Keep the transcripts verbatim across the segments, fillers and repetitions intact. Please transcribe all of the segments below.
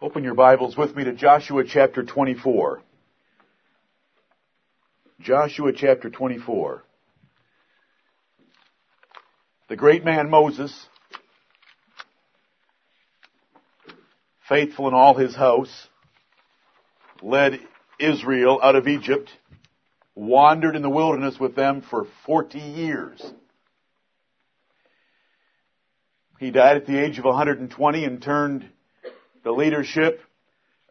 Open your Bibles with me to Joshua chapter twenty-four. Joshua chapter twenty-four. The great man Moses, faithful in all his house, led Israel out of Egypt, wandered in the wilderness with them for forty years. He died at the age of one hundred twenty and turned the leadership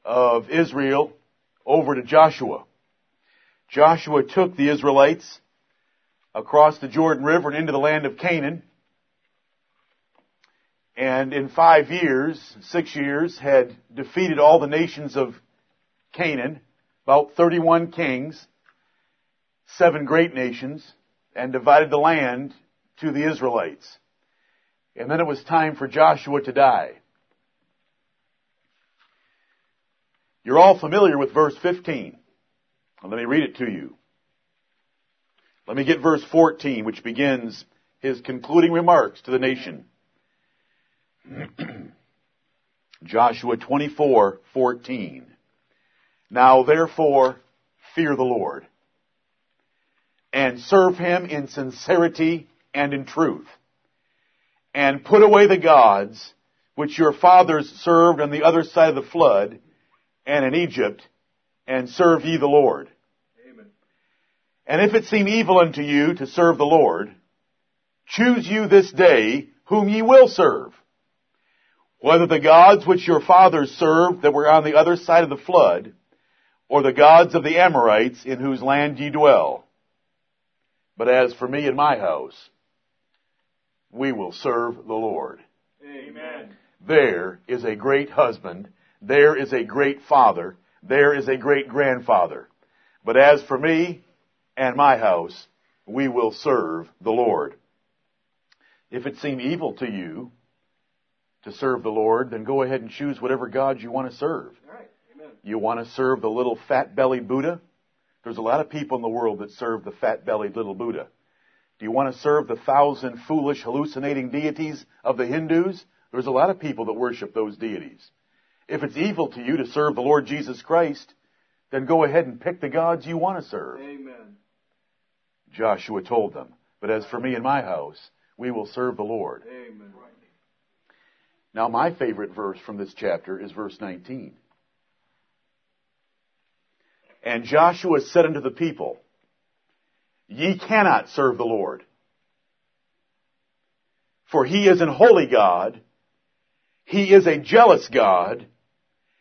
of Israel over to Joshua. Joshua took the Israelites across the Jordan River and into the land of Canaan, and in five years, six years, had defeated all the nations of Canaan, about thirty-one kings, seven great nations, and divided the land to the Israelites. And then it was time for Joshua to die. You're all familiar with verse fifteen. Well, let me read it to you. Let me get verse fourteen, which begins his concluding remarks to the nation. Joshua twenty-four, fourteen. Now therefore, fear the Lord, and serve him in sincerity and in truth, and put away the gods which your fathers served on the other side of the flood and in Egypt, and serve ye the Lord. Amen. And if it seem evil unto you to serve the Lord, choose you this day whom ye will serve, whether the gods which your fathers served that were on the other side of the flood, or the gods of the Amorites in whose land ye dwell. But as for me and my house, we will serve the Lord. Amen. There is a great husband. There is a great father. There is a great grandfather. But as for me and my house, we will serve the Lord. If it seem evil to you to serve the Lord, then go ahead and choose whatever God you want to serve. All right. Amen. You want to serve the little fat-bellied Buddha? There's a lot of people in the world that serve the fat-bellied little Buddha. Do you want to serve the thousand foolish hallucinating deities of the Hindus? There's a lot of people that worship those deities. If it's evil to you to serve the Lord Jesus Christ, then go ahead and pick the gods you want to serve. Amen. Joshua told them, but as for me and my house, we will serve the Lord. Amen. Now, my favorite verse from this chapter is verse nineteen. And Joshua said unto the people, ye cannot serve the Lord, for he is an holy God. He is a jealous God.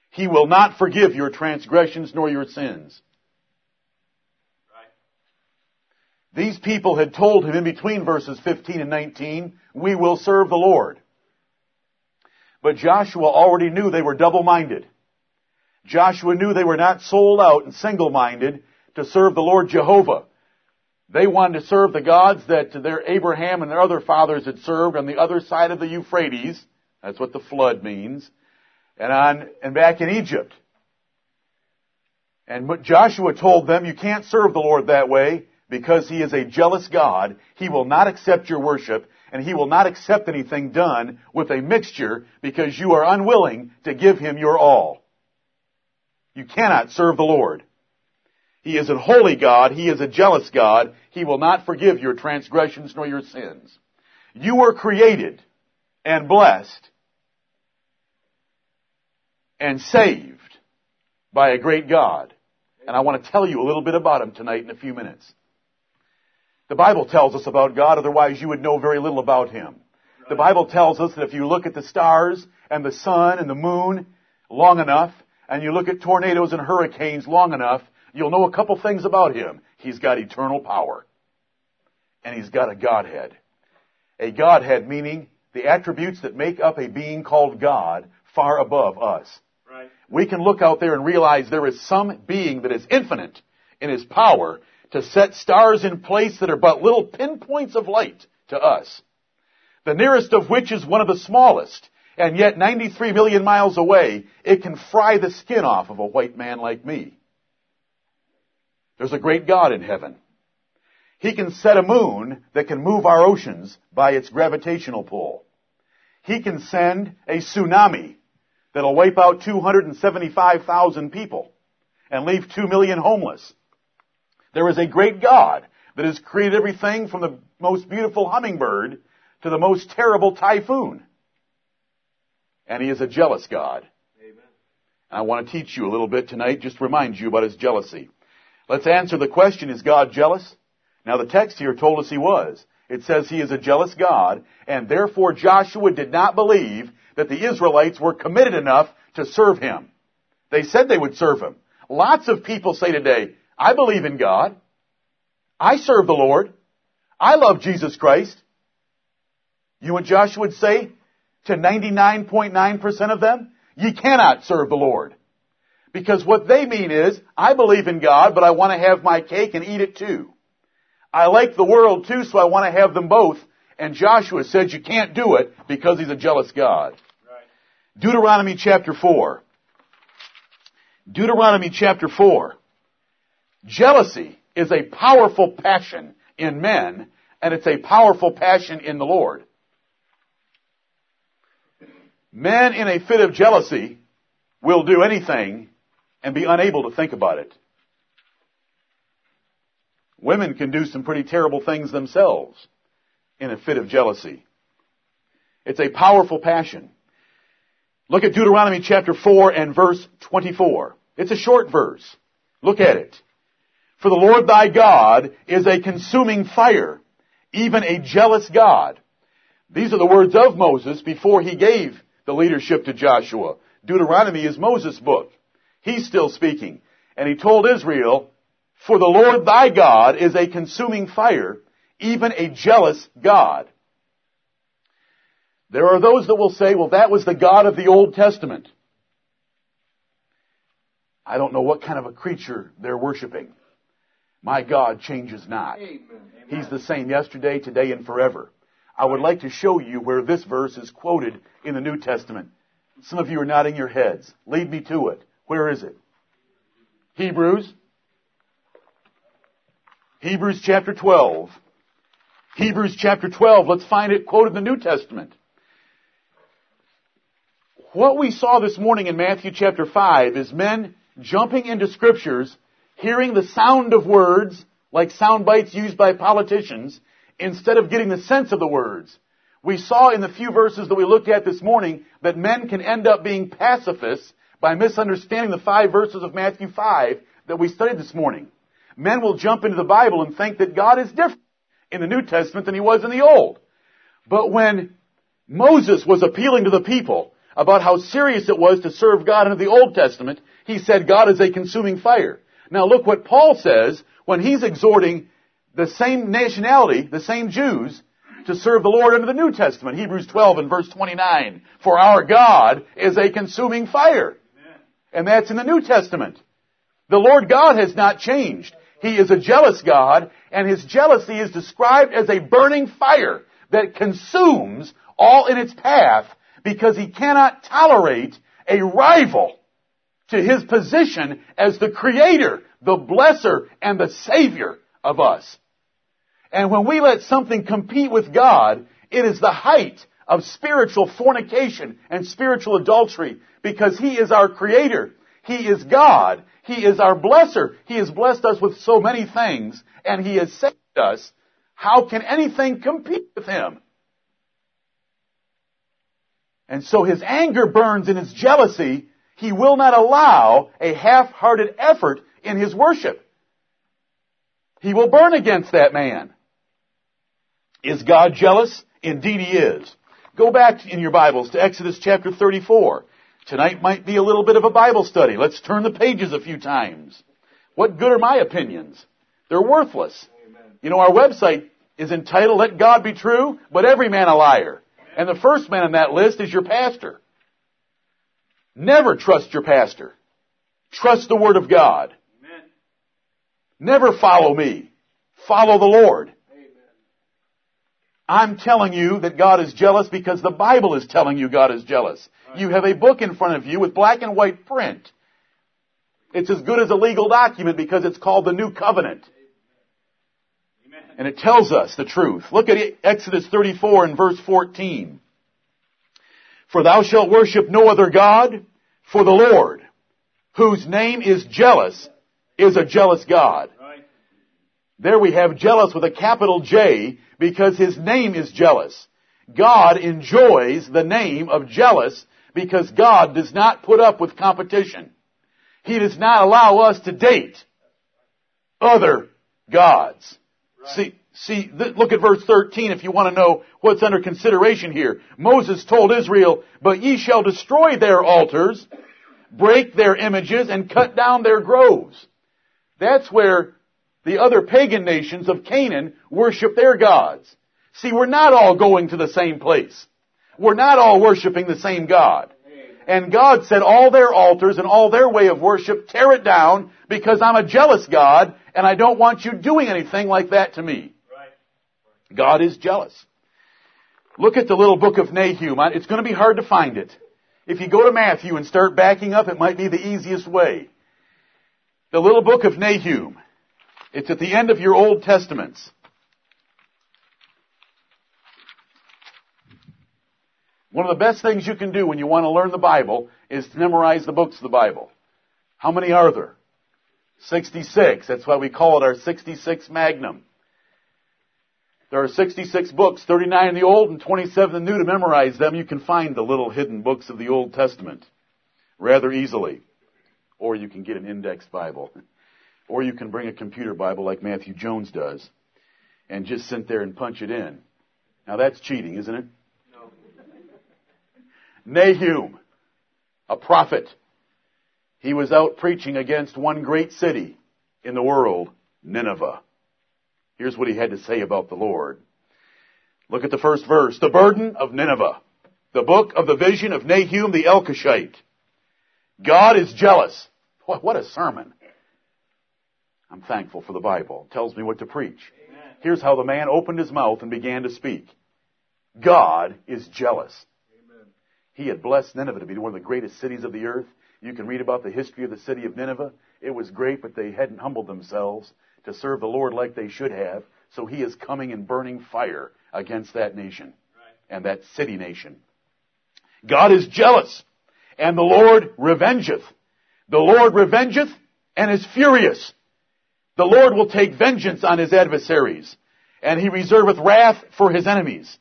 He will not forgive your transgressions nor your sins. Right. These people had told him in between verses fifteen and nineteen, we will serve the Lord. But Joshua already knew they were double-minded. Joshua knew they were not sold out and single-minded to serve the Lord Jehovah. They wanted to serve the gods that their Abraham and their other fathers had served on the other side of the Euphrates. That's what the flood means. And on and back in Egypt. And Joshua told them, you can't serve the Lord that way because he is a jealous God. He will not accept your worship, and he will not accept anything done with a mixture because you are unwilling to give him your all. You cannot serve the Lord. He is a holy God. He is a jealous God. He will not forgive your transgressions nor your sins. You were created and blessed and saved by a great God. And I want to tell you a little bit about him tonight in a few minutes. The Bible tells us about God, otherwise you would know very little about him. The Bible tells us that if you look at the stars and the sun and the moon long enough, and you look at tornadoes and hurricanes long enough, you'll know a couple things about him. He's got eternal power. And he's got a Godhead. A Godhead meaning the attributes that make up a being called God far above us. Right. We can look out there and realize there is some being that is infinite in his power to set stars in place that are but little pinpoints of light to us. The nearest of which is one of the smallest. And yet ninety-three million miles away, it can fry the skin off of a white man like me. There's a great God in heaven. He can set a moon that can move our oceans by its gravitational pull. He can send a tsunami that'll wipe out two hundred seventy-five thousand people and leave two million homeless. There is a great God that has created everything from the most beautiful hummingbird to the most terrible typhoon. And he is a jealous God. Amen. I want to teach you a little bit tonight, just to remind you about his jealousy. Let's answer the question, is God jealous? Now the text here told us he was. It says he is a jealous God, and therefore Joshua did not believe that the Israelites were committed enough to serve him. They said they would serve him. Lots of people say today, I believe in God. I serve the Lord. I love Jesus Christ. You know what Joshua would say to ninety-nine point nine percent of them? Ye cannot serve the Lord. Because what they mean is, I believe in God, but I want to have my cake and eat it too. I like the world too, so I want to have them both. And Joshua said you can't do it because he's a jealous God. Right. Deuteronomy chapter four. Deuteronomy chapter four. Jealousy is a powerful passion in men, and it's a powerful passion in the Lord. Men in a fit of jealousy will do anything and be unable to think about it. Women can do some pretty terrible things themselves in a fit of jealousy. It's a powerful passion. Look at Deuteronomy chapter four and verse twenty-four. It's a short verse. Look at it. For the Lord thy God is a consuming fire, even a jealous God. These are the words of Moses before he gave the leadership to Joshua. Deuteronomy is Moses' book. He's still speaking. And he told Israel, for the Lord thy God is a consuming fire, even a jealous God. There are those that will say, well, that was the God of the Old Testament. I don't know what kind of a creature they're worshiping. My God changes not. Amen. He's the same yesterday, today, and forever. I would like to show you where this verse is quoted in the New Testament. Some of you are nodding your heads. Lead me to it. Where is it? Hebrews. Hebrews chapter twelve. Hebrews chapter twelve. Let's find it quoted in the New Testament. What we saw this morning in Matthew chapter five is men jumping into scriptures, hearing the sound of words, like sound bites used by politicians, instead of getting the sense of the words. We saw in the few verses that we looked at this morning that men can end up being pacifists by misunderstanding the five verses of Matthew five that we studied this morning. Men will jump into the Bible and think that God is different in the New Testament than he was in the Old. But when Moses was appealing to the people about how serious it was to serve God under the Old Testament, he said God is a consuming fire. Now look what Paul says when he's exhorting the same nationality, the same Jews, to serve the Lord under the New Testament. Hebrews twelve and verse twenty-nine. For our God is a consuming fire. Amen. And that's in the New Testament. The Lord God has not changed. He is a jealous God, and his jealousy is described as a burning fire that consumes all in its path because he cannot tolerate a rival to his position as the Creator, the Blesser, and the Savior of us. And when we let something compete with God, it is the height of spiritual fornication and spiritual adultery, because he is our Creator. He is God. He is our Blesser. He has blessed us with so many things, and he has saved us. How can anything compete with him? And so his anger burns in his jealousy. He will not allow a half-hearted effort in his worship. He will burn against that man. Is God jealous? Indeed he is. Go back in your Bibles to Exodus chapter thirty-four. Tonight might be a little bit of a Bible study. Let's turn the pages a few times. What good are my opinions? They're worthless. Amen. You know, our website is entitled, Let God Be True, But Every Man a Liar. And the first man on that list is your pastor. Never trust your pastor. Trust the Word of God. Amen. Never follow me. Follow the Lord. Amen. I'm telling you that God is jealous because the Bible is telling you God is jealous. Right. You have a book in front of you with black and white print. It's as good as a legal document because it's called the New Covenant. Amen. And it tells us the truth. Look at Exodus thirty-four and verse fourteen. For thou shalt worship no other God, for the Lord, whose name is jealous, is a jealous God. There we have jealous with a capital J, because his name is jealous. God enjoys the name of jealous because God does not put up with competition. He does not allow us to date other gods. Right. See, see, th- look at verse thirteen if you want to know what's under consideration here. Moses told Israel, "But ye shall destroy their altars, break their images, and cut down their groves." That's where the other pagan nations of Canaan worship their gods. See, we're not all going to the same place. We're not all worshiping the same God. And God said all their altars and all their way of worship, tear it down, because I'm a jealous God, and I don't want you doing anything like that to me. God is jealous. Look at the little book of Nahum. It's going to be hard to find it. If you go to Matthew and start backing up, it might be the easiest way. The little book of Nahum. It's at the end of your Old Testaments. One of the best things you can do when you want to learn the Bible is to memorize the books of the Bible. How many are there? sixty-six. That's why we call it our sixty-six Magnum. There are sixty-six books, thirty-nine in the Old and twenty-seven in the New. To memorize them, you can find the little hidden books of the Old Testament rather easily. Or you can get an indexed Bible. Or you can bring a computer Bible like Matthew Jones does and just sit there and punch it in. Now that's cheating, isn't it? No. Nahum, a prophet. He was out preaching against one great city in the world, Nineveh. Here's what he had to say about the Lord. Look at the first verse. The burden of Nineveh. The book of the vision of Nahum the Elkishite. God is jealous. What a sermon. I'm thankful for the Bible. It tells me what to preach. Amen. Here's how the man opened his mouth and began to speak. God is jealous. Amen. He had blessed Nineveh to be one of the greatest cities of the earth. You can read about the history of the city of Nineveh. It was great, but they hadn't humbled themselves to serve the Lord like they should have. So he is coming in burning fire against that nation and that city nation. God is jealous, and the Lord revengeth. The Lord revengeth and is furious. The Lord will take vengeance on his adversaries, and he reserveth wrath for his enemies.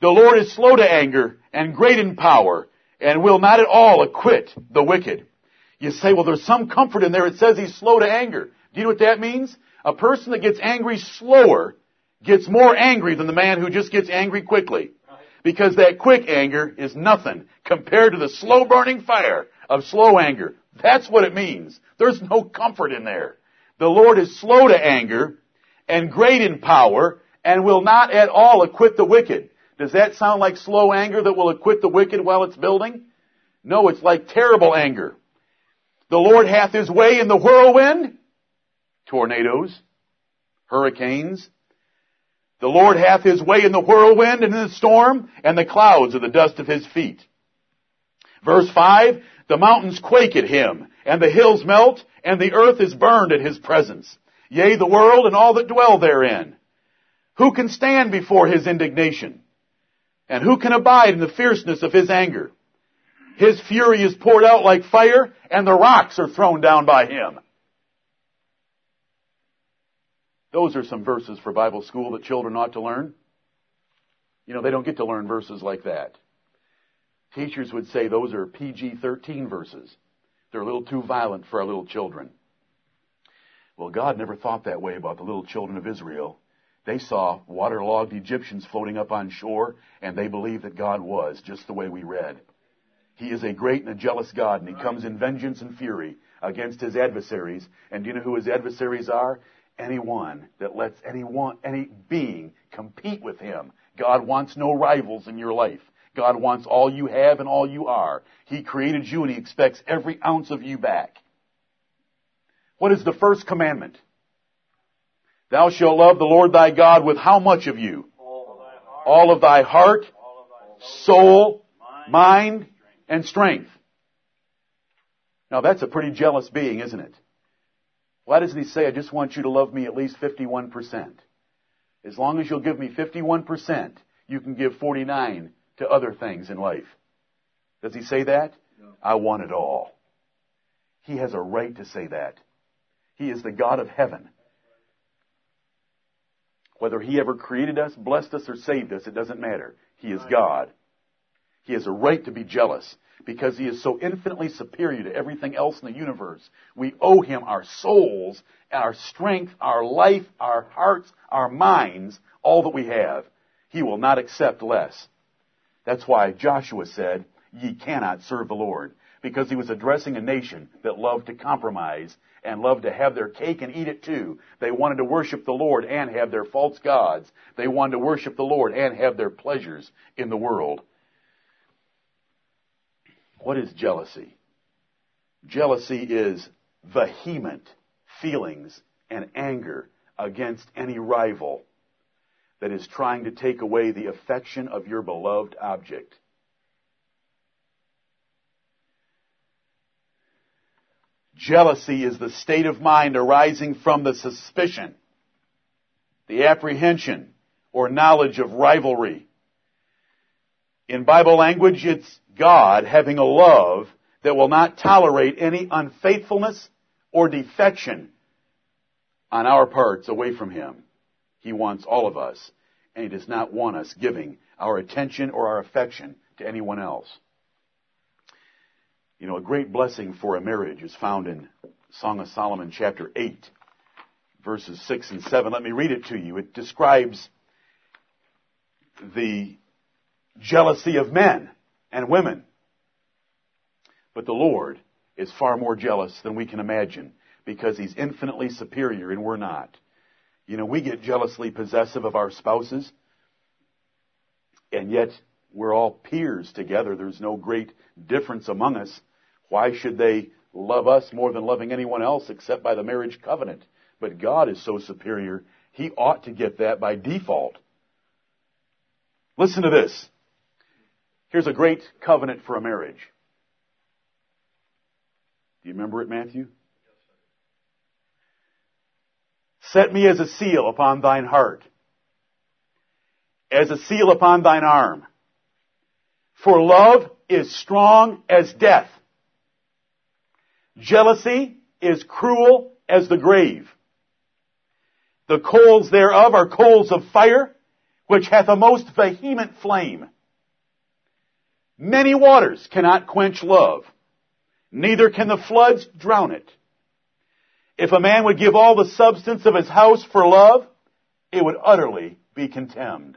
The Lord is slow to anger and great in power, and will not at all acquit the wicked. You say, well, there's some comfort in there. It says he's slow to anger. Do you know what that means? A person that gets angry slower gets more angry than the man who just gets angry quickly, because that quick anger is nothing compared to the slow burning fire of slow anger. That's what it means. There's no comfort in there. The Lord is slow to anger and great in power and will not at all acquit the wicked. Does that sound like slow anger that will acquit the wicked while it's building? No, it's like terrible anger. The Lord hath his way in the whirlwind, tornadoes, hurricanes. The Lord hath his way in the whirlwind and in the storm, and the clouds are the dust of his feet. Verse five, the mountains quake at him, and the hills melt, and the earth is burned at his presence. Yea, the world and all that dwell therein. Who can stand before his indignation? And who can abide in the fierceness of his anger? His fury is poured out like fire, and the rocks are thrown down by him. Those are some verses for Bible school that children ought to learn. You know, they don't get to learn verses like that. Teachers would say those are P G thirteen verses. They're a little too violent for our little children. Well, God never thought that way about the little children of Israel. They saw waterlogged Egyptians floating up on shore, and they believed that God was, just the way we read. He is a great and a jealous God, and he comes in vengeance and fury against his adversaries. And do you know who his adversaries are? Anyone that lets anyone, any being compete with him. God wants no rivals in your life. God wants all you have and all you are. He created you, and he expects every ounce of you back. What is the first commandment? Thou shalt love the Lord thy God with how much of you? All of thy heart, soul, mind, and strength. Now that's a pretty jealous being, isn't it? Why doesn't he say, I just want you to love me at least fifty-one percent? As long as you'll give me fifty-one percent, you can give forty-nine percent to other things in life. Does he say that? No. I want it all. He has a right to say that. He is the God of heaven. Whether he ever created us, blessed us, or saved us, it doesn't matter. He is God. He has a right to be jealous because he is so infinitely superior to everything else in the universe. We owe him our souls, our strength, our life, our hearts, our minds, all that we have. He will not accept less. That's why Joshua said, "Ye cannot serve the Lord," because he was addressing a nation that loved to compromise and loved to have their cake and eat it too. They wanted to worship the Lord and have their false gods. They wanted to worship the Lord and have their pleasures in the world. What is jealousy? Jealousy is vehement feelings and anger against any rival that is trying to take away the affection of your beloved object. Jealousy is the state of mind arising from the suspicion, the apprehension, or knowledge of rivalry. In Bible language, it's God having a love that will not tolerate any unfaithfulness or defection on our parts away from him. He wants all of us, and he does not want us giving our attention or our affection to anyone else. You know, a great blessing for a marriage is found in Song of Solomon, chapter eight, verses six and seven. Let me read it to you. It describes the jealousy of men and women. But the Lord is far more jealous than we can imagine because he's infinitely superior and we're not. You know, we get jealously possessive of our spouses, and yet we're all peers together. There's no great difference among us. Why should they love us more than loving anyone else except by the marriage covenant? But God is so superior, he ought to get that by default. Listen to this. Here's a great covenant for a marriage. Do you remember it, Matthew? Set me as a seal upon thine heart, as a seal upon thine arm. For love is strong as death. Jealousy is cruel as the grave. The coals thereof are coals of fire, which hath a most vehement flame. Many waters cannot quench love, neither can the floods drown it. If a man would give all the substance of his house for love, it would utterly be contemned.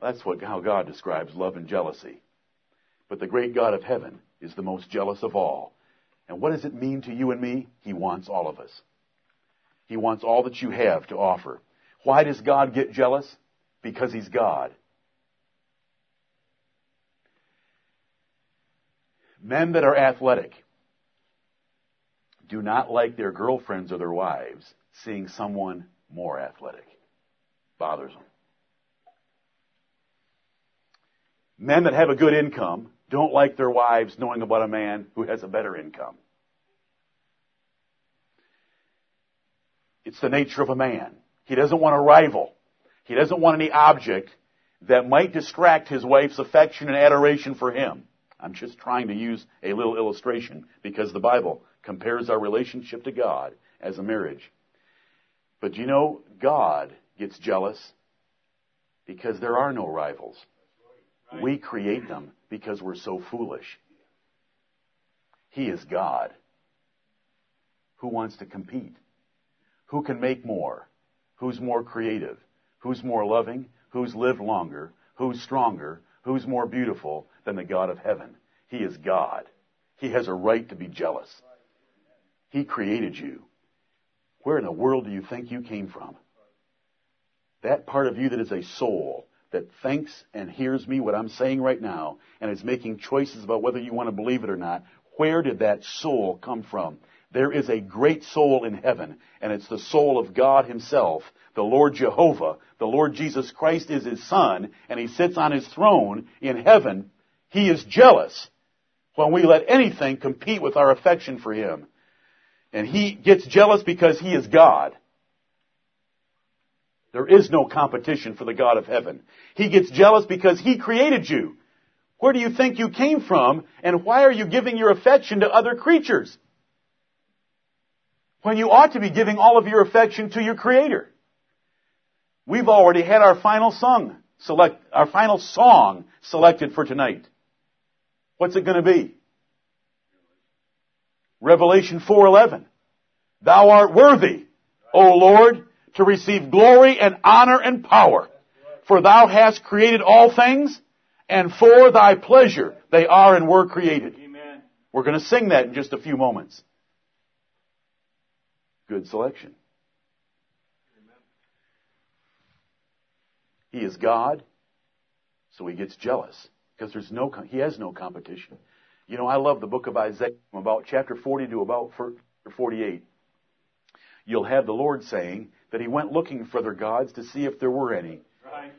That's what how God describes love and jealousy. But the great God of heaven is the most jealous of all. And what does it mean to you and me? He wants all of us. He wants all that you have to offer. Why does God get jealous? Because he's God. Men that are athletic do not like their girlfriends or their wives seeing someone more athletic. Bothers them. Men that have a good income don't like their wives knowing about a man who has a better income. It's the nature of a man. He doesn't want a rival. He doesn't want any object that might distract his wife's affection and adoration for him. I'm just trying to use a little illustration because the Bible compares our relationship to God as a marriage. But you know, God gets jealous because there are no rivals. We create them because we're so foolish. He is God. Who wants to compete? Who can make more? Who's more creative? Who's more loving? Who's lived longer? Who's stronger? Who's more beautiful than the God of heaven? He is God. He has a right to be jealous. He created you. Where in the world do you think you came from? That part of you that is a soul that thinks and hears me what I'm saying right now and is making choices about whether you want to believe it or not, where did that soul come from? There is a great soul in heaven, and it's the soul of God himself, the Lord Jehovah. The Lord Jesus Christ is his son, and he sits on his throne in heaven. He is jealous when we let anything compete with our affection for him. And he gets jealous because he is God. There is no competition for the God of heaven. He gets jealous because he created you. Where do you think you came from, and why are you giving your affection to other creatures when you ought to be giving all of your affection to your Creator? We've already had our final song select, our final song selected for tonight. What's it going to be? Revelation four eleven. Thou art worthy, O Lord, to receive glory and honor and power, for thou hast created all things, and for thy pleasure they are and were created. Amen. We're going to sing that in just a few moments. Good selection. He is God, so he gets jealous because there's no he has no competition. You know, I love the book of Isaiah, from about chapter forty to about forty-eight. You'll have the Lord saying that he went looking for other gods to see if there were any. Right.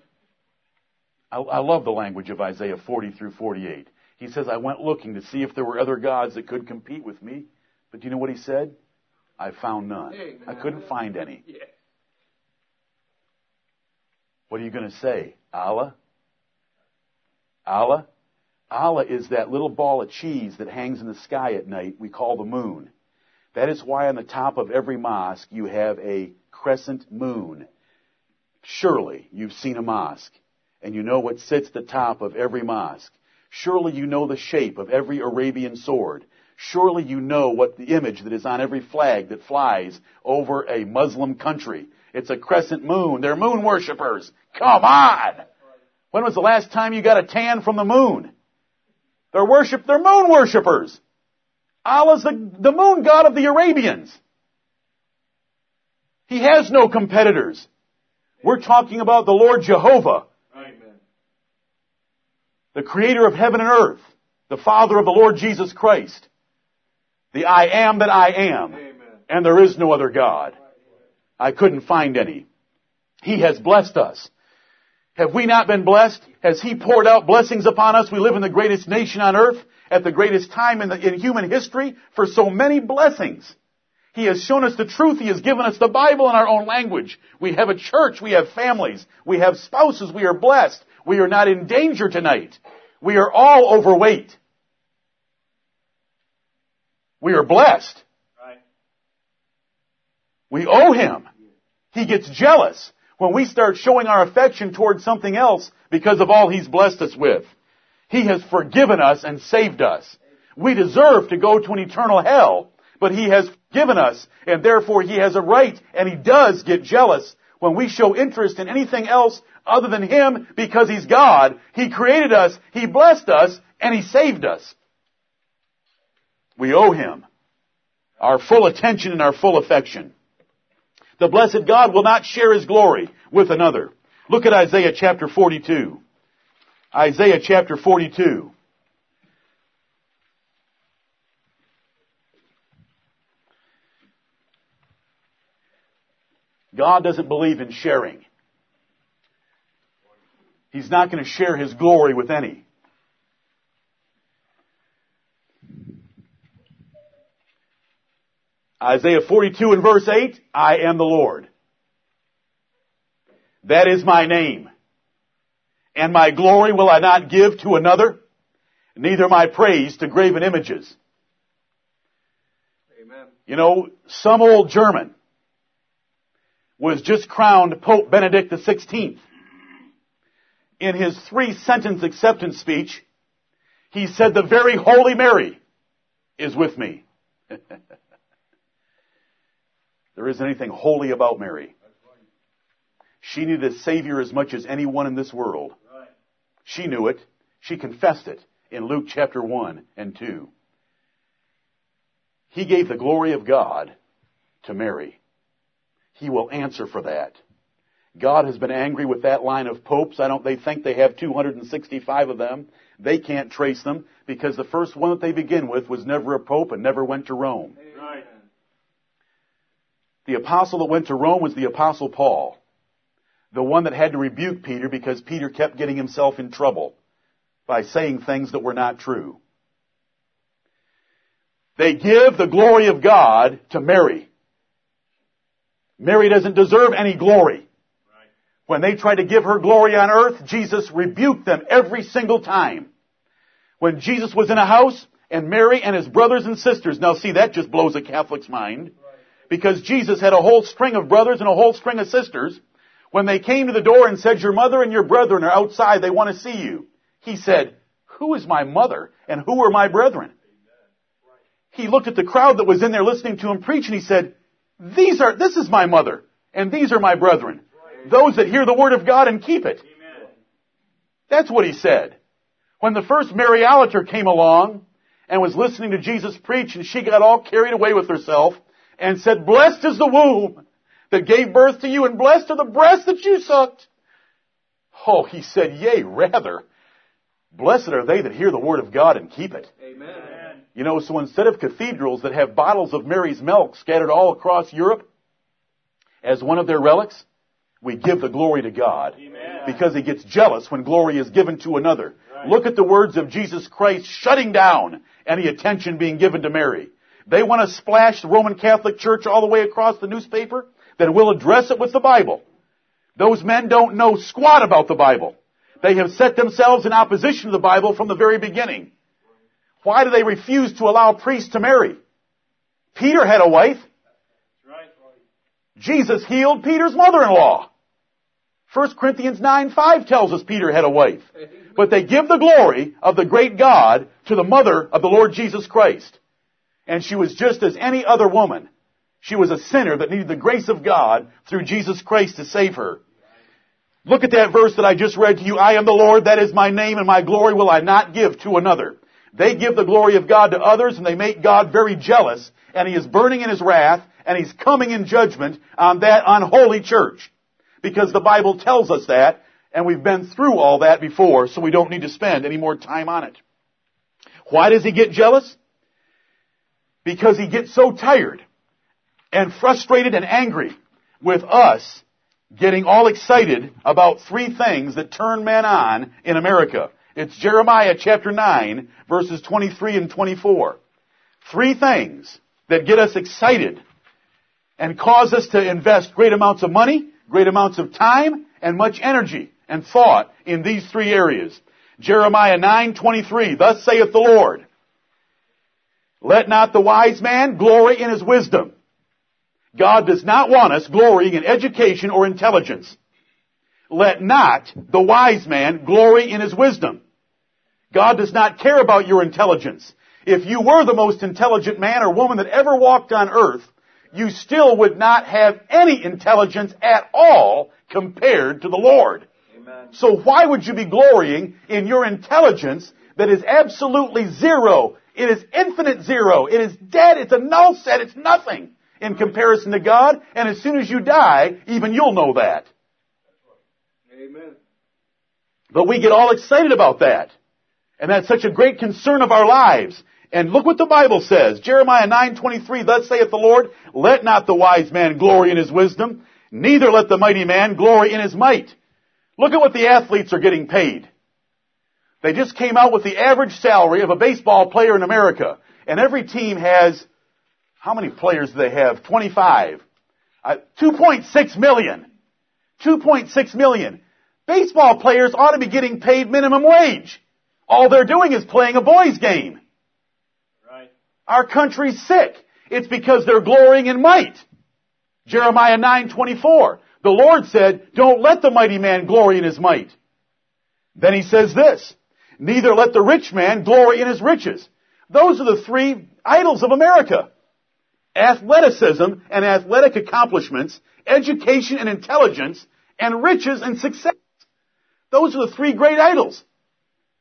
I, I love the language of Isaiah forty through forty-eight. He says, I went looking to see if there were other gods that could compete with me. But do you know what he said? I found none. Amen. I couldn't find any. Yeah. What are you going to say? Allah? Allah? Allah is that little ball of cheese that hangs in the sky at night we call the moon. That is why on the top of every mosque you have a crescent moon. Surely you've seen a mosque, and you know what sits at the top of every mosque. Surely you know the shape of every Arabian sword. Surely you know what the image that is on every flag that flies over a Muslim country. It's a crescent moon. They're moon worshipers. Come on! When was the last time you got a tan from the moon? They're worship. They're moon worshipers. Allah's the, the moon god of the Arabians. He has no competitors. We're talking about the Lord Jehovah. Amen. The creator of heaven and earth. The Father of the Lord Jesus Christ. The I am that I am. Amen. And there is no other God. I couldn't find any. He has blessed us. Have we not been blessed? Has He poured out blessings upon us? We live in the greatest nation on earth at the greatest time in, the, in human history for so many blessings. He has shown us the truth. He has given us the Bible in our own language. We have a church. We have families. We have spouses. We are blessed. We are not in danger tonight. We are all overweight. We are blessed. Right. We owe Him. He gets jealous when we start showing our affection towards something else because of all He's blessed us with. He has forgiven us and saved us. We deserve to go to an eternal hell, but He has forgiven us, and therefore He has a right, and He does get jealous when we show interest in anything else other than Him because He's God. He created us, He blessed us, and He saved us. We owe Him our full attention and our full affection. The blessed God will not share His glory with another. Look at Isaiah chapter forty-two. Isaiah chapter forty-two. God doesn't believe in sharing. He's not going to share His glory with any. Isaiah forty-two and verse eight, I am the Lord. That is my name. And my glory will I not give to another, neither my praise to graven images. Amen. You know, some old German was just crowned Pope Benedict the sixteenth. In his three-sentence acceptance speech, he said, the very Holy Mary is with me. There isn't anything holy about Mary. She needed a Savior as much as anyone in this world. She knew it. She confessed it in Luke chapter one and two. He gave the glory of God to Mary. He will answer for that. God has been angry with that line of popes. I don't, they think they have two hundred sixty-five of them. They can't trace them because the first one that they begin with was never a pope and never went to Rome. Right. The apostle that went to Rome was the apostle Paul, the one that had to rebuke Peter because Peter kept getting himself in trouble by saying things that were not true. They give the glory of God to Mary. Mary doesn't deserve any glory. Right. When they tried to give her glory on earth, Jesus rebuked them every single time. When Jesus was in a house, and Mary and his brothers and sisters, now see, that just blows a Catholic's mind, because Jesus had a whole string of brothers and a whole string of sisters. When they came to the door and said, your mother and your brethren are outside, they want to see you. He said, who is my mother and who are my brethren? He looked at the crowd that was in there listening to him preach, and he said, These are, this is my mother, and these are my brethren, those that hear the word of God and keep it. Amen. That's what he said. When the first Mary Aliter came along and was listening to Jesus preach, and she got all carried away with herself and said, blessed is the womb that gave birth to you, and blessed are the breasts that you sucked. Oh, he said, yea, rather, blessed are they that hear the word of God and keep it. Amen. You know, so instead of cathedrals that have bottles of Mary's milk scattered all across Europe as one of their relics, we give the glory to God. Amen. Because he gets jealous when glory is given to another. Right. Look at the words of Jesus Christ shutting down any attention being given to Mary. They want to splash the Roman Catholic Church all the way across the newspaper, then we'll address it with the Bible. Those men don't know squat about the Bible. They have set themselves in opposition to the Bible from the very beginning. Why do they refuse to allow priests to marry? Peter had a wife. Jesus healed Peter's mother-in-law. First Corinthians nine five tells us Peter had a wife. But they give the glory of the great God to the mother of the Lord Jesus Christ. And she was just as any other woman. She was a sinner that needed the grace of God through Jesus Christ to save her. Look at that verse that I just read to you. I am the Lord, that is my name, and my glory will I not give to another. They give the glory of God to others, and they make God very jealous, and he is burning in his wrath, and he's coming in judgment on that unholy church. Because the Bible tells us that, and we've been through all that before, so we don't need to spend any more time on it. Why does he get jealous? Because he gets so tired and frustrated and angry with us getting all excited about three things that turn men on in America. It's Jeremiah chapter nine, verses twenty-three and twenty-four. Three things that get us excited and cause us to invest great amounts of money, great amounts of time, and much energy and thought in these three areas. Jeremiah nine twenty-three, thus saith the Lord, let not the wise man glory in his wisdom. God does not want us glorying in education or intelligence. Let not the wise man glory in his wisdom. God does not care about your intelligence. If you were the most intelligent man or woman that ever walked on earth, you still would not have any intelligence at all compared to the Lord. Amen. So why would you be glorying in your intelligence that is absolutely zero? It is infinite zero. It is dead. It's a null set. It's nothing in comparison to God. And as soon as you die, even you'll know that. Amen. But we get all excited about that. And that's such a great concern of our lives. And look what the Bible says. Jeremiah nine twenty-three, thus saith the Lord, let not the wise man glory in his wisdom, neither let the mighty man glory in his might. Look at what the athletes are getting paid. They just came out with the average salary of a baseball player in America. And every team has, how many players do they have? twenty-five. Uh, two point six million. two point six million. Baseball players ought to be getting paid minimum wage. All they're doing is playing a boys' game. Right. Our country's sick. It's because they're glorying in might. Jeremiah nine twenty-four. The Lord said, don't let the mighty man glory in his might. Then he says this, neither let the rich man glory in his riches. Those are the three idols of America. Athleticism and athletic accomplishments, education and intelligence, and riches and success. Those are the three great idols.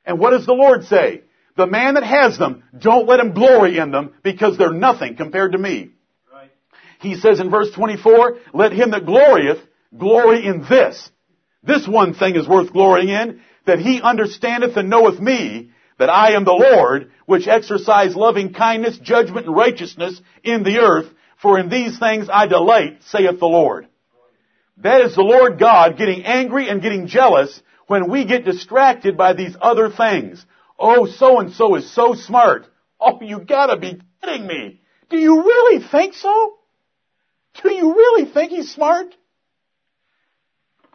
And what does the Lord say? The man that has them, don't let him glory in them, because they're nothing compared to me. Right. He says in verse twenty-four, let him that glorieth glory in this. This one thing is worth glorying in, that he understandeth and knoweth me, that I am the Lord, which exercise loving kindness, judgment, and righteousness in the earth, for in these things I delight, saith the Lord. That is the Lord God getting angry and getting jealous when we get distracted by these other things. Oh, so-and-so is so smart. Oh, you gotta be kidding me. Do you really think so? Do you really think he's smart?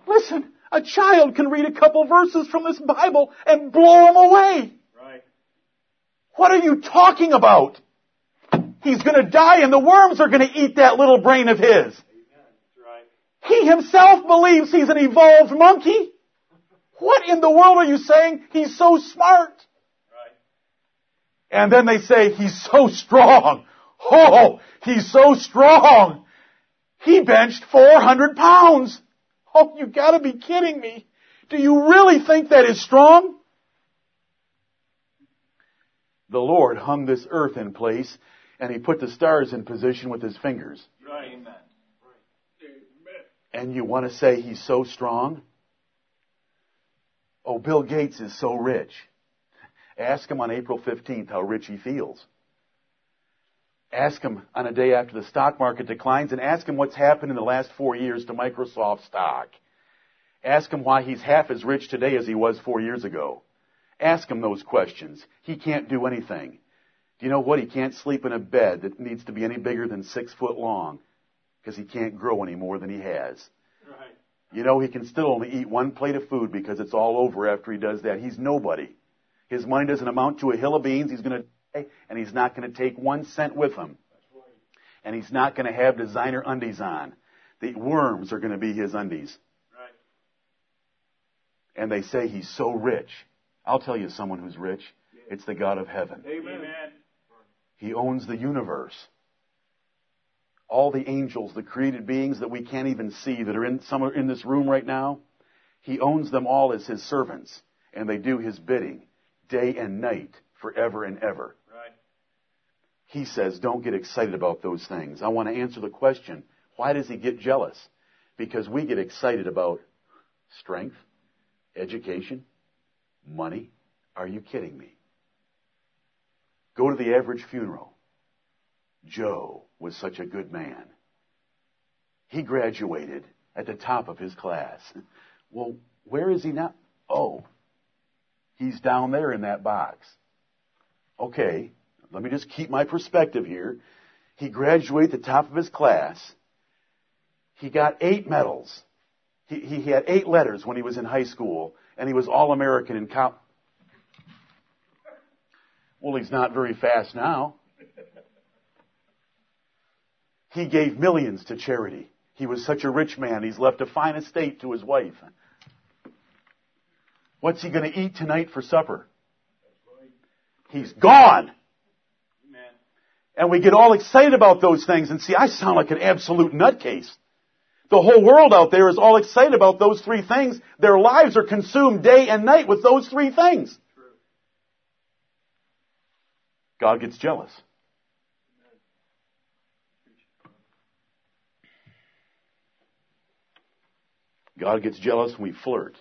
Listen, a child can read a couple verses from this Bible and blow them away. Right. What are you talking about? He's going to die and the worms are going to eat that little brain of his. Amen. Right. He himself believes he's an evolved monkey. What in the world are you saying? He's so smart. Right. And then they say, he's so strong. Oh, he's so strong. He benched four hundred pounds. Oh, you got to be kidding me. Do you really think that is strong? The Lord hung this earth in place, and He put the stars in position with His fingers. Right. Amen. And you want to say He's so strong? Oh, Bill Gates is so rich. Ask him on April fifteenth how rich he feels. Ask him on a day after the stock market declines, and ask him what's happened in the last four years to Microsoft stock. Ask him why he's half as rich today as he was four years ago. Ask him those questions. He can't do anything. Do you know what? He can't sleep in a bed that needs to be any bigger than six foot long because he can't grow any more than he has. Right. You know, he can still only eat one plate of food because it's all over after he does that. He's nobody. His money doesn't amount to a hill of beans. He's going to And he's not going to take one cent with him. And he's not going to have designer undies on. The worms are going to be his undies. Right. And they say he's so rich. I'll tell you someone who's rich. It's the God of heaven. Amen. He owns the universe. All the angels, the created beings that we can't even see, that are in, some are in this room right now, He owns them all as His servants. And they do His bidding day and night, forever and ever. Right. He says, don't get excited about those things. I want to answer the question, why does He get jealous? Because we get excited about strength, education, money. Are you kidding me? Go to the average funeral. Joe was such a good man. He graduated at the top of his class. Well, where is he now? Oh, he's down there in that box. Okay, let me just keep my perspective here. He graduated at the top of his class. He got eight medals. He, he, he had eight letters when he was in high school, and he was All-American in college. Well, he's not very fast now. He gave millions to charity. He was such a rich man, he's left a fine estate to his wife. What's he going to eat tonight for supper? He's gone. Amen. And we get all excited about those things. And see, I sound like an absolute nutcase. The whole world out there is all excited about those three things. Their lives are consumed day and night with those three things. True. God gets jealous. God gets jealous when we flirt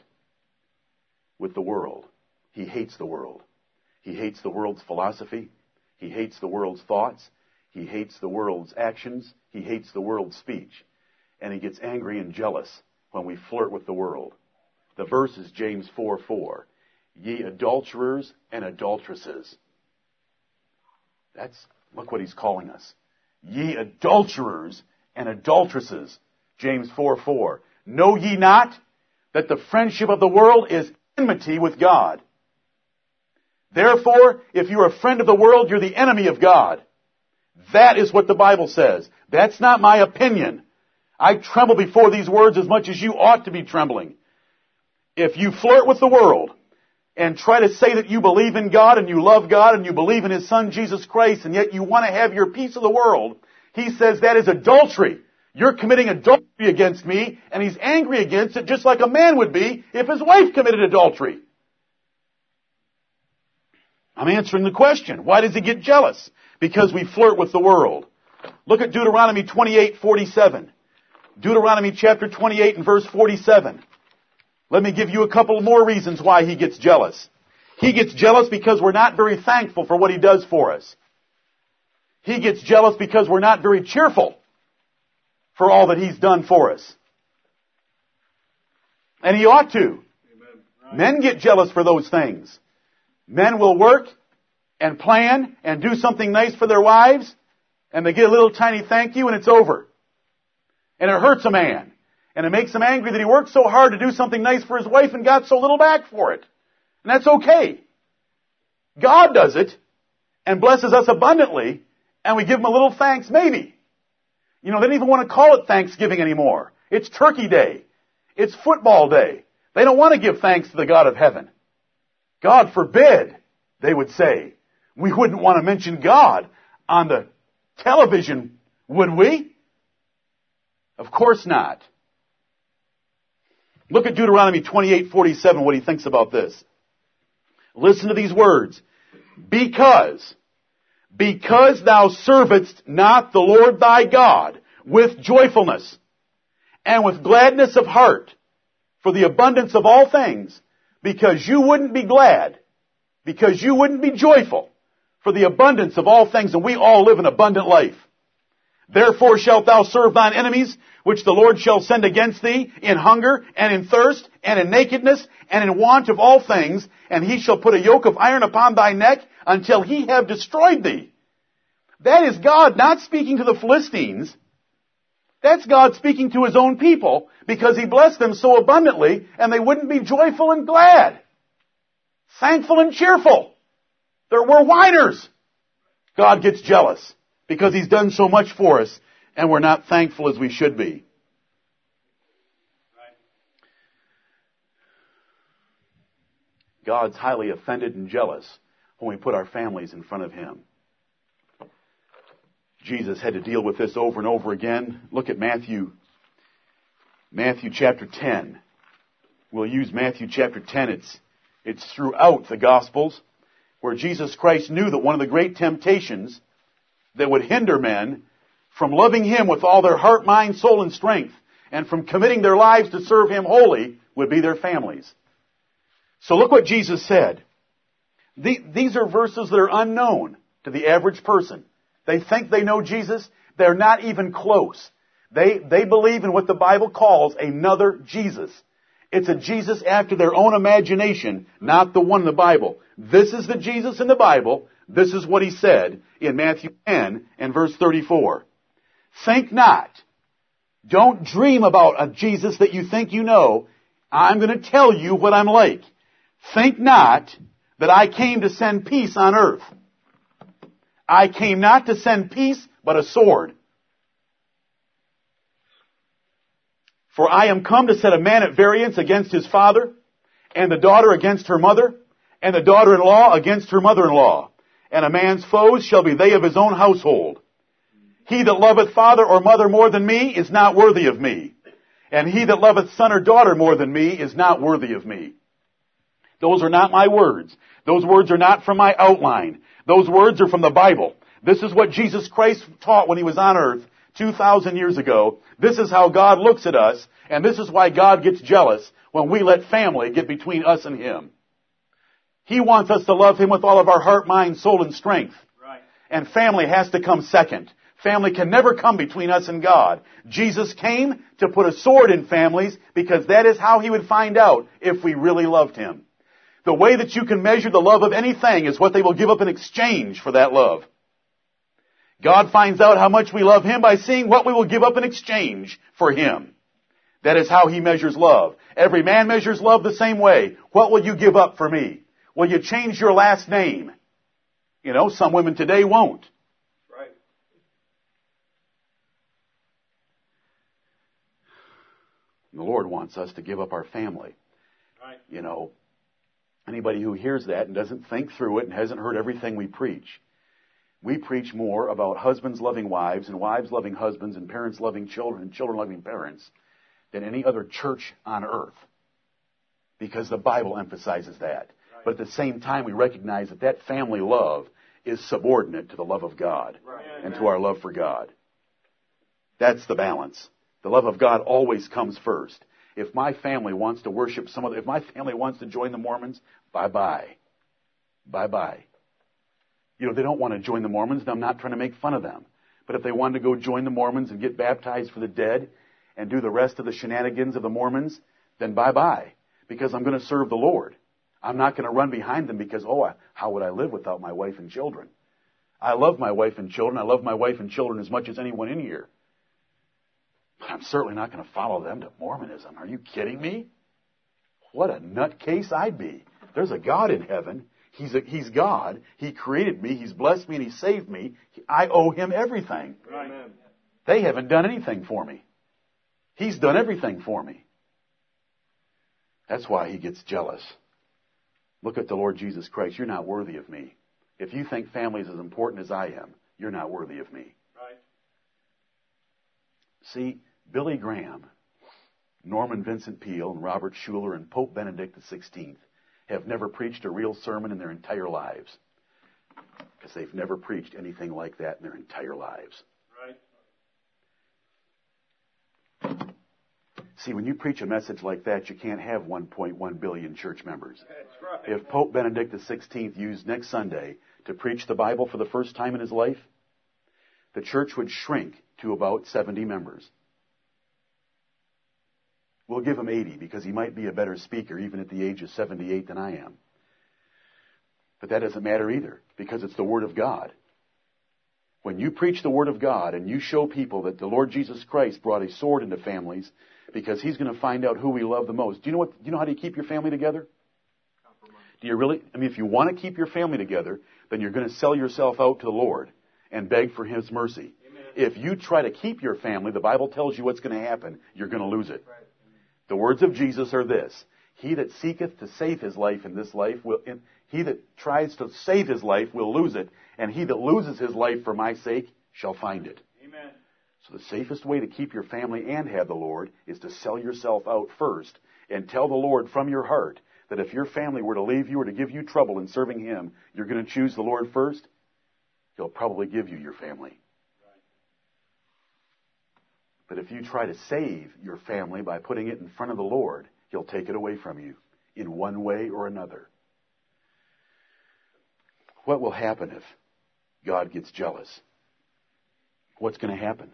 with the world. He hates the world. He hates the world's philosophy. He hates the world's thoughts. He hates the world's actions. He hates the world's speech. And He gets angry and jealous when we flirt with the world. The verse is James four four. Ye adulterers and adulteresses. That's, look what He's calling us. Ye adulterers and adulteresses. James four four. Know ye not that the friendship of the world is enmity with God? Therefore, if you're a friend of the world, you're the enemy of God. That is what the Bible says. That's not my opinion. I tremble before these words as much as you ought to be trembling. If you flirt with the world and try to say that you believe in God and you love God and you believe in His Son, Jesus Christ, and yet you want to have your piece of the world, He says that is adultery. You're committing adultery against me, and He's angry against it just like a man would be if his wife committed adultery. I'm answering the question. Why does He get jealous? Because we flirt with the world. Look at Deuteronomy twenty-eight forty-seven. Deuteronomy chapter twenty-eight and verse forty-seven. Let me give you a couple more reasons why He gets jealous. He gets jealous because we're not very thankful for what He does for us. He gets jealous because we're not very cheerful for all that He's done for us. And He ought to. Men get jealous for those things. Men will work and plan and do something nice for their wives, and they get a little tiny thank you, and it's over. And it hurts a man. And it makes him angry that he worked so hard to do something nice for his wife and got so little back for it. And that's okay. God does it and blesses us abundantly, and we give him a little thanks maybe. You know, they don't even want to call it Thanksgiving anymore. It's Turkey Day. It's football day. They don't want to give thanks to the God of heaven. God forbid, they would say. We wouldn't want to mention God on the television, would we? Of course not. Look at Deuteronomy twenty-eight forty-seven, what he thinks about this. Listen to these words. Because, because thou servest not the Lord thy God with joyfulness and with gladness of heart for the abundance of all things, because you wouldn't be glad, because you wouldn't be joyful for the abundance of all things, and we all live an abundant life. Therefore shalt thou serve thine enemies, which the Lord shall send against thee, in hunger, and in thirst, and in nakedness, and in want of all things, and he shall put a yoke of iron upon thy neck, until he have destroyed thee. That is God not speaking to the Philistines. That's God speaking to his own people, because he blessed them so abundantly, and they wouldn't be joyful and glad, thankful and cheerful. There were whiners. God gets jealous, because he's done so much for us, and we're not thankful as we should be. God's highly offended and jealous when we put our families in front of him. Jesus had to deal with this over and over again. Look at Matthew. Matthew chapter ten. We'll use Matthew chapter ten. It's, it's throughout the Gospels, where Jesus Christ knew that one of the great temptations that would hinder men from loving him with all their heart, mind, soul, and strength, and from committing their lives to serve him wholly, would be their families. So look what Jesus said. The, these are verses that are unknown to the average person. They think they know Jesus. They're not even close. They, they believe in what the Bible calls another Jesus. It's a Jesus after their own imagination, not the one in the Bible. This is the Jesus in the Bible. This is what he said in Matthew ten and verse thirty-four. Think not. Don't dream about a Jesus that you think you know. I'm going to tell you what I'm like. Think not that I came to send peace on earth. I came not to send peace, but a sword. For I am come to set a man at variance against his father, and the daughter against her mother, and the daughter-in-law against her mother-in-law. And a man's foes shall be they of his own household. He that loveth father or mother more than me is not worthy of me. And he that loveth son or daughter more than me is not worthy of me. Those are not my words. Those words are not from my outline. Those words are from the Bible. This is what Jesus Christ taught when he was on earth two thousand years ago. This is how God looks at us, and this is why God gets jealous when we let family get between us and him. He wants us to love him with all of our heart, mind, soul, and strength. Right. And family has to come second. Family can never come between us and God. Jesus came to put a sword in families, because that is how he would find out if we really loved him. The way that you can measure the love of anything is what they will give up in exchange for that love. God finds out how much we love him by seeing what we will give up in exchange for him. That is how he measures love. Every man measures love the same way. What will you give up for me? Will you change your last name? You know, some women today won't. Right. The Lord wants us to give up our family. Right. You know, anybody who hears that and doesn't think through it and hasn't heard everything we preach. We preach more about husbands loving wives and wives loving husbands and parents loving children and children loving parents than any other church on earth, because the Bible emphasizes that. Right. But at the same time, we recognize that that family love is subordinate to the love of God. Right. And to our love for God. That's the balance. The love of God always comes first. If my family wants to worship some other, if my family wants to join the Mormons, bye-bye. Bye-bye. You know, they don't want to join the Mormons, and I'm not trying to make fun of them. But if they wanted to go join the Mormons and get baptized for the dead and do the rest of the shenanigans of the Mormons, then bye-bye, because I'm going to serve the Lord. I'm not going to run behind them because, oh, how would I live without my wife and children? I love my wife and children. I love my wife and children as much as anyone in here. But I'm certainly not going to follow them to Mormonism. Are you kidding me? What a nutcase I'd be. There's a God in heaven. He's a, he's God. He created me. He's blessed me and He saved me. I owe Him everything. Amen. They haven't done anything for me. He's done everything for me. That's why He gets jealous. Look at the Lord Jesus Christ. You're not worthy of me. If you think family is as important as I am, you're not worthy of me. Right. See, Billy Graham, Norman Vincent Peale, and Robert Schuller, and Pope Benedict the sixteenth have never preached a real sermon in their entire lives because they've never preached anything like that in their entire lives. Right. See, when you preach a message like that, you can't have one point one billion church members. That's right. If Pope Benedict the sixteenth used next Sunday to preach the Bible for the first time in his life, the church would shrink to about seventy members. We'll give him eighty because he might be a better speaker even at the age of seventy-eight than I am. But that doesn't matter either because it's the Word of God. When you preach the Word of God and you show people that the Lord Jesus Christ brought a sword into families because He's going to find out who we love the most. Do you know what? Do you know how to keep your family together? Compromise. Do you really? I mean, if you want to keep your family together, then you're going to sell yourself out to the Lord and beg for His mercy. Amen. If you try to keep your family, the Bible tells you what's going to happen. You're going to lose it. Right. The words of Jesus are this: He that seeketh to save his life in this life will, in, he that tries to save his life will lose it, and he that loses his life for my sake shall find it. Amen. So the safest way to keep your family and have the Lord is to sell yourself out first and tell the Lord from your heart that if your family were to leave you or to give you trouble in serving Him, you're going to choose the Lord first. He'll probably give you your family. But if you try to save your family by putting it in front of the Lord, He'll take it away from you in one way or another. What will happen if God gets jealous? What's going to happen?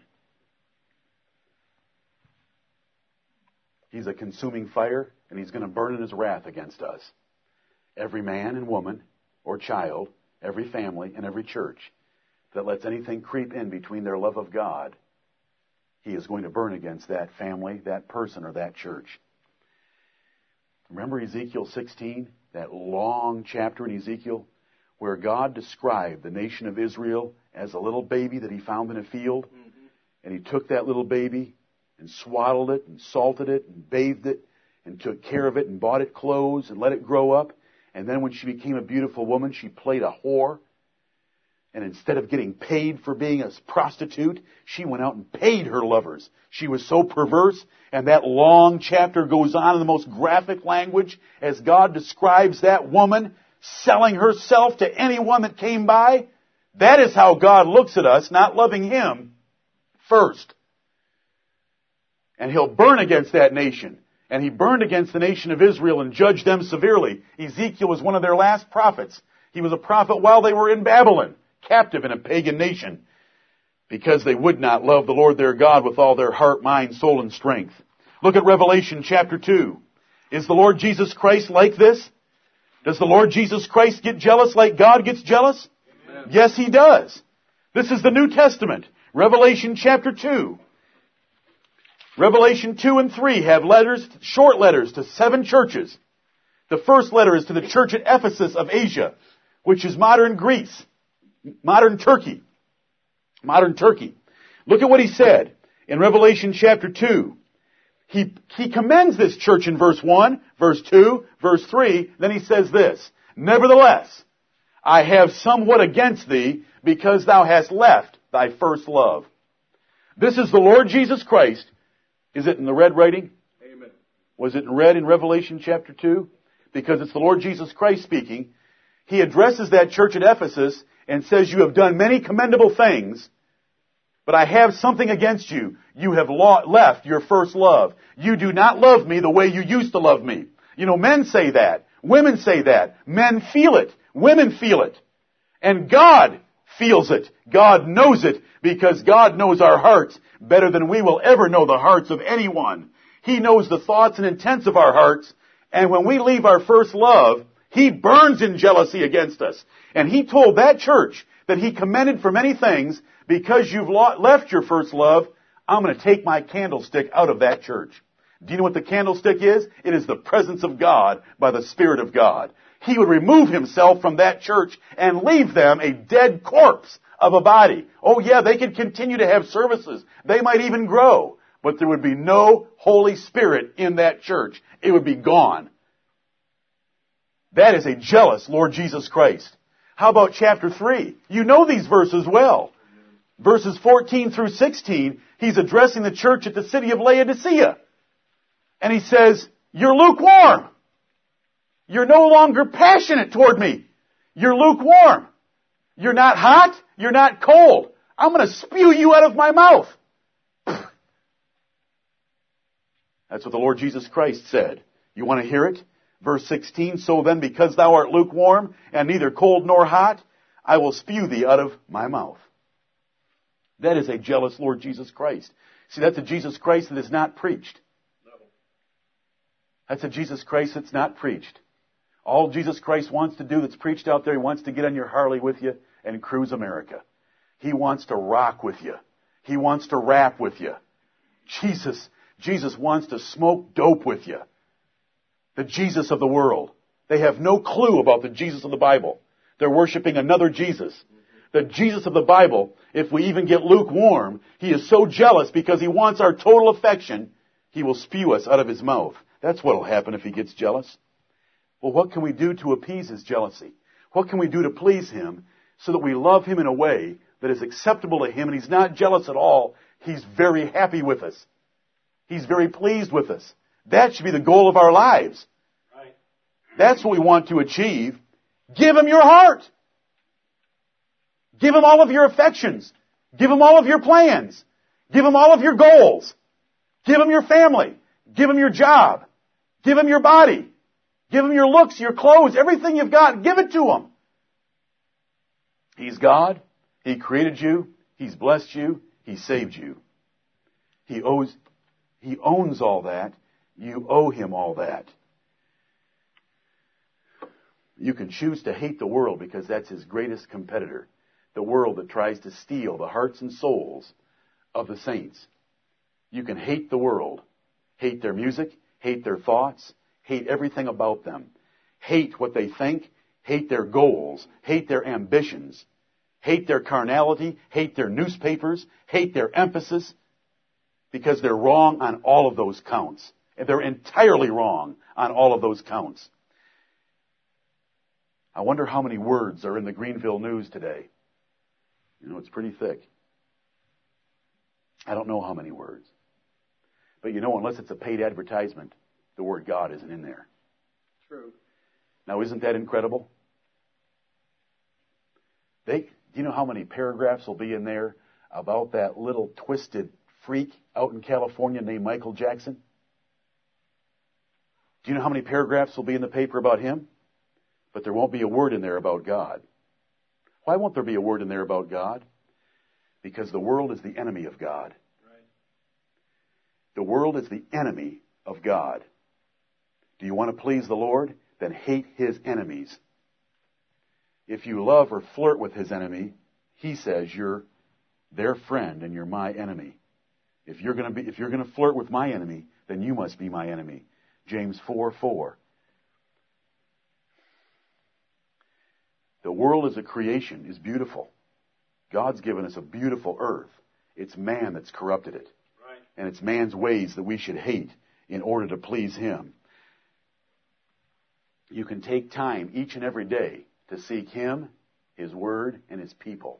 He's a consuming fire, and He's going to burn in His wrath against us. Every man and woman or child, every family and every church that lets anything creep in between their love of God, He is going to burn against that family, that person, or that church. Remember Ezekiel sixteen, that long chapter in Ezekiel, where God described the nation of Israel as a little baby that He found in a field, mm-hmm. and He took that little baby and swaddled it and salted it and bathed it and took care of it and bought it clothes and let it grow up. And then when she became a beautiful woman, she played a whore. And instead of getting paid for being a prostitute, she went out and paid her lovers. She was so perverse, and that long chapter goes on in the most graphic language as God describes that woman selling herself to anyone that came by. That is how God looks at us, not loving Him first. And He'll burn against that nation. And He burned against the nation of Israel and judged them severely. Ezekiel was one of their last prophets. He was a prophet while they were in Babylon, captive in a pagan nation, because they would not love the Lord their God with all their heart, mind, soul, and strength. Look at Revelation chapter two. Is the Lord Jesus Christ like this? Does the Lord Jesus Christ get jealous like God gets jealous? Amen. Yes, He does. This is the New Testament. Revelation chapter two. Revelation two and three have letters, short letters to seven churches. The first letter is to the church at Ephesus of Asia, which is modern Greece. Modern Turkey. Modern Turkey. Look at what he said in Revelation chapter two. He, he commends this church in verse one, verse two, verse three. Then he says this: Nevertheless, I have somewhat against thee, because thou hast left thy first love. This is the Lord Jesus Christ. Is it in the red writing? Amen. Was it in red in Revelation chapter two? Because it's the Lord Jesus Christ speaking. He addresses that church at Ephesus and says, you have done many commendable things, but I have something against you. You have left your first love. You do not love me the way you used to love me. You know, men say that. Women say that. Men feel it. Women feel it. And God feels it. God knows it, because God knows our hearts better than we will ever know the hearts of anyone. He knows the thoughts and intents of our hearts. And when we leave our first love, He burns in jealousy against us. And He told that church that He commended for many things, because you've left your first love, I'm going to take my candlestick out of that church. Do you know what the candlestick is? It is the presence of God by the Spirit of God. He would remove himself from that church and leave them a dead corpse of a body. Oh yeah, they could continue to have services. They might even grow. But there would be no Holy Spirit in that church. It would be gone. That is a jealous Lord Jesus Christ. How about chapter three? You know these verses well. Verses fourteen through sixteen, he's addressing the church at the city of Laodicea. And he says, you're lukewarm. You're no longer passionate toward me. You're lukewarm. You're not hot. You're not cold. I'm going to spew you out of my mouth. That's what the Lord Jesus Christ said. You want to hear it? Verse sixteen, so then because thou art lukewarm and neither cold nor hot, I will spew thee out of my mouth. That is a jealous Lord Jesus Christ. See, that's a Jesus Christ that is not preached. That's a Jesus Christ that's not preached. All Jesus Christ wants to do that's preached out there, he wants to get on your Harley with you and cruise America. He wants to rock with you. He wants to rap with you. Jesus, Jesus wants to smoke dope with you. The Jesus of the world. They have no clue about the Jesus of the Bible. They're worshiping another Jesus. The Jesus of the Bible, if we even get lukewarm, he is so jealous because he wants our total affection, he will spew us out of his mouth. That's what will happen if he gets jealous. Well, what can we do to appease his jealousy? What can we do to please him so that we love him in a way that is acceptable to him and he's not jealous at all? He's very happy with us. He's very pleased with us. That should be the goal of our lives. Right. That's what we want to achieve. Give him your heart. Give him all of your affections. Give him all of your plans. Give him all of your goals. Give him your family. Give him your job. Give him your body. Give him your looks, your clothes, everything you've got. Give it to him. He's God. He created you. He's blessed you. He saved you. He owes, he owns all that. You owe him all that. You can choose to hate the world because that's his greatest competitor. The world that tries to steal the hearts and souls of the saints. You can hate the world. Hate their music, hate their thoughts, hate everything about them. Hate what they think, hate their goals, hate their ambitions, hate their carnality, hate their newspapers, hate their emphasis, because they're wrong on all of those counts. And they're entirely wrong on all of those counts. I wonder how many words are in the Greenville News today. You know, it's pretty thick. I don't know how many words. But you know, unless it's a paid advertisement, the word God isn't in there. True. Now, isn't that incredible? They, do you know how many paragraphs will be in there about that little twisted freak out in California named Michael Jackson? Do you know how many paragraphs will be in the paper about him? But there won't be a word in there about God. Why won't there be a word in there about God? Because the world is the enemy of God. The world is the enemy of God. Do you want to please the Lord? Then hate his enemies. If you love or flirt with his enemy, he says you're their friend and you're my enemy. If you're going to be, if you're going to flirt with my enemy, then you must be my enemy. James four four. The world as a creation is beautiful. God's given us a beautiful earth. It's man that's corrupted it. And it's man's ways that we should hate in order to please him. You can take time each and every day to seek him, his word, and his people.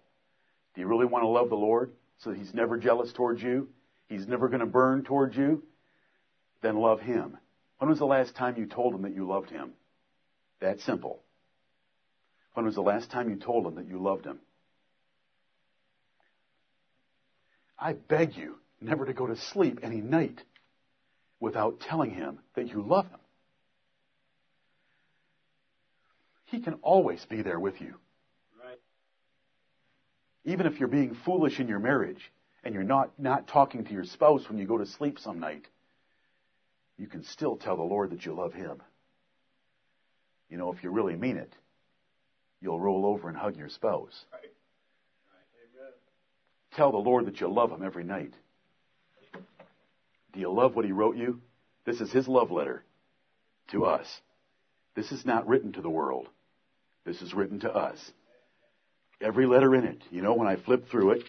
Do you really want to love the Lord so that he's never jealous towards you? He's never going to burn towards you? Then love him. When was the last time you told him that you loved him? That simple. When was the last time you told him that you loved him? I beg you never to go to sleep any night without telling him that you love him. He can always be there with you. Right. Even if you're being foolish in your marriage and you're not, not talking to your spouse when you go to sleep some night, you can still tell the Lord that you love him. You know, if you really mean it, you'll roll over and hug your spouse. Right. Right. Amen. Tell the Lord that you love him every night. Do you love what he wrote you? This is his love letter to us. This is not written to the world. This is written to us. Every letter in it. You know, when I flip through it,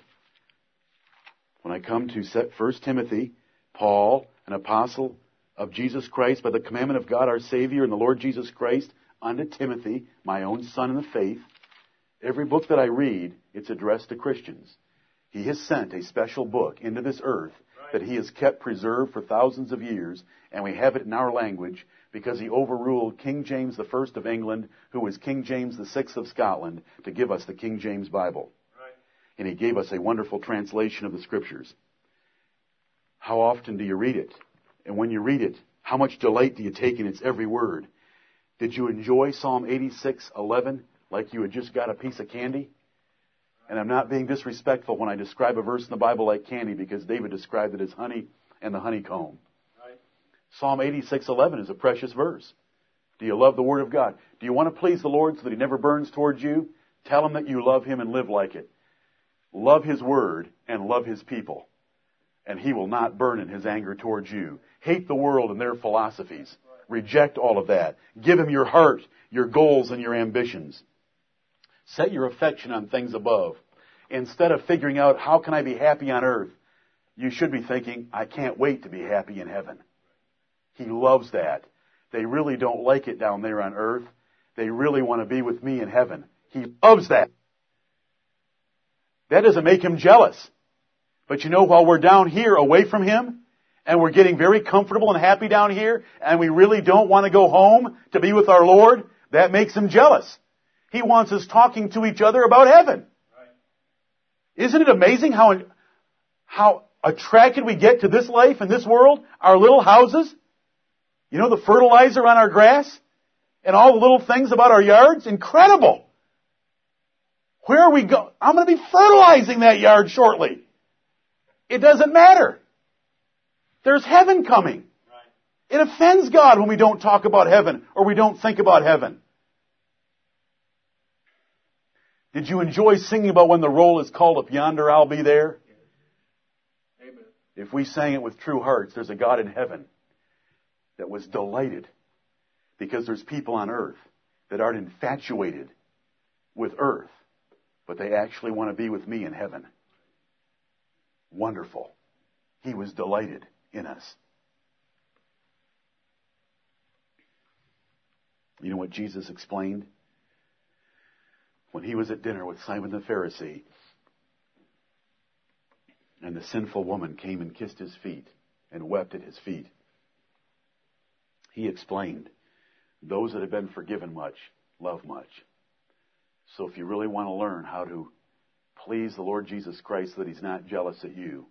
when I come to First Timothy, Paul, an apostle of Jesus Christ, by the commandment of God our Savior and the Lord Jesus Christ, unto Timothy, my own son in the faith. Every book that I read, it's addressed to Christians. He has sent a special book into this earth that he has kept preserved for thousands of years, and we have it in our language because he overruled King James the First of England, who was King James the Sixth of Scotland, to give us the King James Bible. Right. And he gave us a wonderful translation of the Scriptures. How often do you read it? And when you read it, how much delight do you take in its every word? Did you enjoy Psalm eighty-six eleven like you had just got a piece of candy? And I'm not being disrespectful when I describe a verse in the Bible like candy, because David described it as honey and the honeycomb. Right. Psalm eighty-six eleven is a precious verse. Do you love the Word of God? Do you want to please the Lord so that He never burns towards you? Tell Him that you love Him and live like it. Love His Word and love His people, and He will not burn in His anger towards you. Hate the world and their philosophies. Reject all of that. Give Him your heart, your goals, and your ambitions. Set your affection on things above. Instead of figuring out, how can I be happy on earth? You should be thinking, I can't wait to be happy in heaven. He loves that. They really don't like it down there on earth. They really want to be with me in heaven. He loves that. That doesn't make him jealous. But you know, while we're down here away from him, and we're getting very comfortable and happy down here, and we really don't want to go home to be with our Lord, that makes him jealous. He wants us talking to each other about heaven. Right. Isn't it amazing how how attracted we get to this life and this world, our little houses? You know, the fertilizer on our grass and all the little things about our yards? Incredible! Where are we going? I'm going to be fertilizing that yard shortly. It doesn't matter. There's heaven coming. Right. It offends God when we don't talk about heaven or we don't think about heaven. Did you enjoy singing about when the roll is called up yonder, I'll be there? Amen. If we sang it with true hearts, there's a God in heaven that was delighted, because there's people on earth that aren't infatuated with earth, but they actually want to be with me in heaven. Wonderful. He was delighted in us. You know what Jesus explained? When he was at dinner with Simon the Pharisee, and the sinful woman came and kissed his feet and wept at his feet, he explained, those that have been forgiven much love much. So if you really want to learn how to please the Lord Jesus Christ so that he's not jealous at you,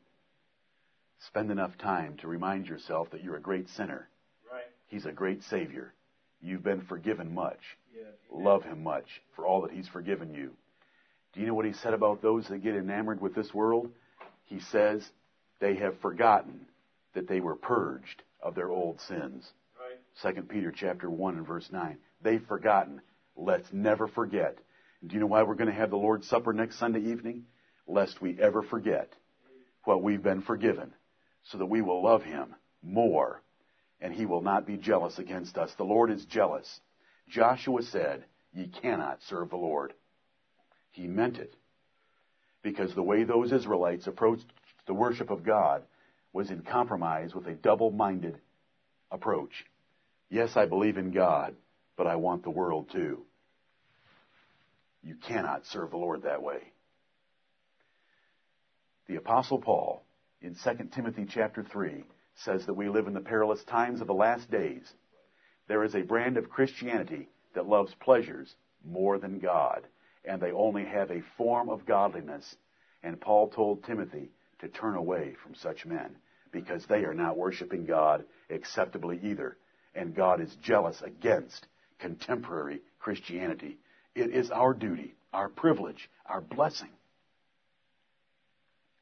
spend enough time to remind yourself that you're a great sinner. Right. He's a great Savior. You've been forgiven much. Yeah. Love him much for all that he's forgiven you. Do you know what he said about those that get enamored with this world? He says they have forgotten that they were purged of their old sins. Right. Second Peter chapter one and verse nine. They've forgotten. Let's never forget. And do you know why we're going to have the Lord's Supper next Sunday evening? Lest we ever forget what we've been forgiven, so that we will love him more, and he will not be jealous against us. The Lord is jealous. Joshua said, ye cannot serve the Lord. He meant it, because the way those Israelites approached the worship of God was in compromise with a double-minded approach. Yes, I believe in God, but I want the world too. You cannot serve the Lord that way. The Apostle Paul, in Second Timothy chapter three, says that we live in the perilous times of the last days. There is a brand of Christianity that loves pleasures more than God, and they only have a form of godliness. And Paul told Timothy to turn away from such men, because they are not worshiping God acceptably either, and God is jealous against contemporary Christianity. It is our duty, our privilege, our blessing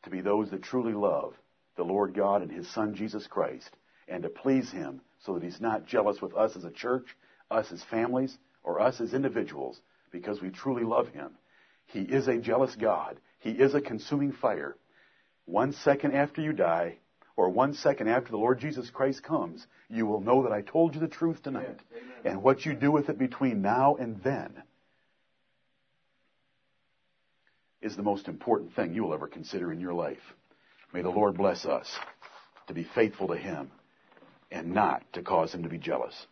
to be those that truly love the Lord God and His Son Jesus Christ, and to please Him so that He's not jealous with us as a church, us as families, or us as individuals, because we truly love Him. He is a jealous God. He is a consuming fire. One second after you die, or one second after the Lord Jesus Christ comes, you will know that I told you the truth tonight. Yes, and what you do with it between now and then is the most important thing you will ever consider in your life. May the Lord bless us to be faithful to Him and not to cause Him to be jealous.